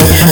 Separation.